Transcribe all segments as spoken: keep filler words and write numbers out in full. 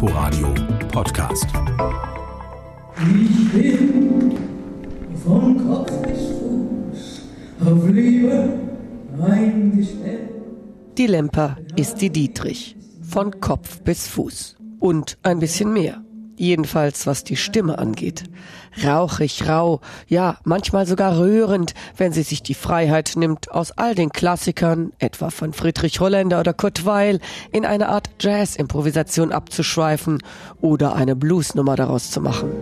Inforadio Podcast. Ich bin von Kopf bis Fuß auf Liebe eingestellt. Die Lemper ist die Dietrich, von Kopf bis Fuß und ein bisschen mehr. Jedenfalls, was die Stimme angeht. Rauchig, rau, ja, manchmal sogar rührend, wenn sie sich die Freiheit nimmt, aus all den Klassikern, etwa von Friedrich Holländer oder Kurt Weill, in eine Art Jazz-Improvisation abzuschweifen oder eine Bluesnummer daraus zu machen.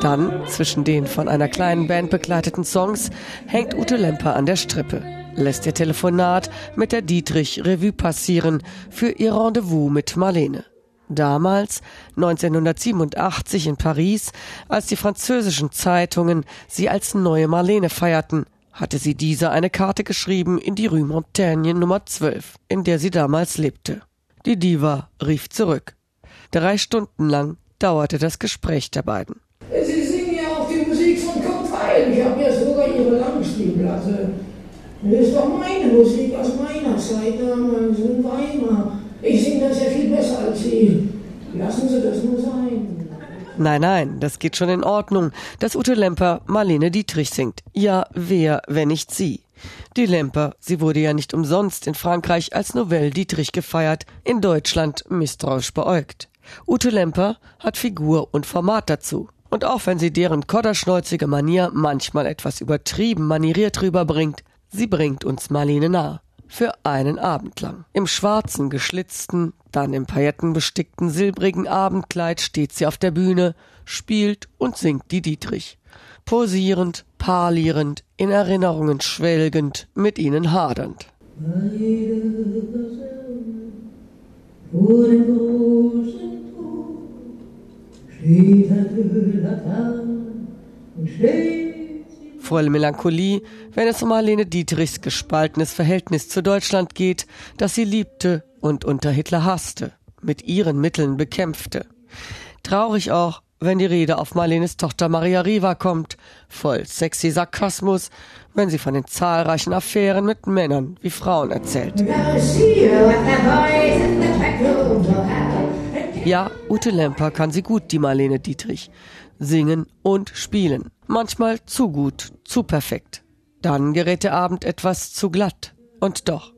Dann, zwischen den von einer kleinen Band begleiteten Songs, hängt Ute Lemper an der Strippe. Lässt ihr Telefonat mit der Dietrich Revue passieren für ihr Rendezvous mit Marlene. Damals, neunzehnhundertsiebenundachtzig in Paris, als die französischen Zeitungen sie als neue Marlene feierten, hatte sie dieser eine Karte geschrieben in die Rue Montaigne Nummer zwölf, in der sie damals lebte. Die Diva rief zurück. Drei Stunden lang dauerte das Gespräch der beiden. Sie singen ja auch die Musik von Kurt Weill. Ich habe ja sogar ihre Langspielplatte. Das ist doch meine Musik aus meiner Zeit, damals in Weimar. Ich singe das ja viel besser als Sie. Lassen Sie das nur sein. Nein, nein, das geht schon in Ordnung, dass Ute Lemper Marlene Dietrich singt. Ja, wer, wenn nicht sie? Die Lemper, sie wurde ja nicht umsonst in Frankreich als Novelle Dietrich gefeiert, in Deutschland misstrauisch beäugt. Ute Lemper hat Figur und Format dazu. Und auch wenn sie deren kodderschnäuzige Manier manchmal etwas übertrieben manieriert rüberbringt, sie bringt uns Marlene nahe. Für einen Abend lang. Im schwarzen, geschlitzten, dann im paillettenbestickten, silbrigen Abendkleid steht sie auf der Bühne, spielt und singt die Dietrich. Posierend, parlierend, in Erinnerungen schwelgend, mit ihnen hadernd. Voll Melancholie, wenn es um Marlene Dietrichs gespaltenes Verhältnis zu Deutschland geht, das sie liebte und unter Hitler hasste, mit ihren Mitteln bekämpfte. Traurig auch, wenn die Rede auf Marlenes Tochter Maria Riva kommt, voll sexy Sarkasmus, wenn sie von den zahlreichen Affären mit Männern wie Frauen erzählt. Ja, Ute Lemper kann sie gut, die Marlene Dietrich. Singen und spielen. Manchmal zu gut, zu perfekt. Dann gerät der Abend etwas zu glatt. Und doch,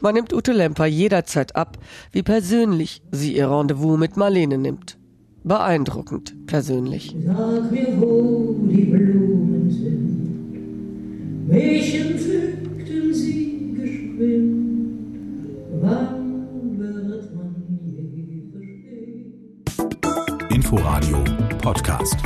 man nimmt Ute Lemper jederzeit ab, wie persönlich sie ihr Rendezvous mit Marlene nimmt. Beeindruckend persönlich. Sag mir, wo die Blumen sind, welchen pflückten sie geschwind, wann wird man je verstehen? Inforadio Podcast.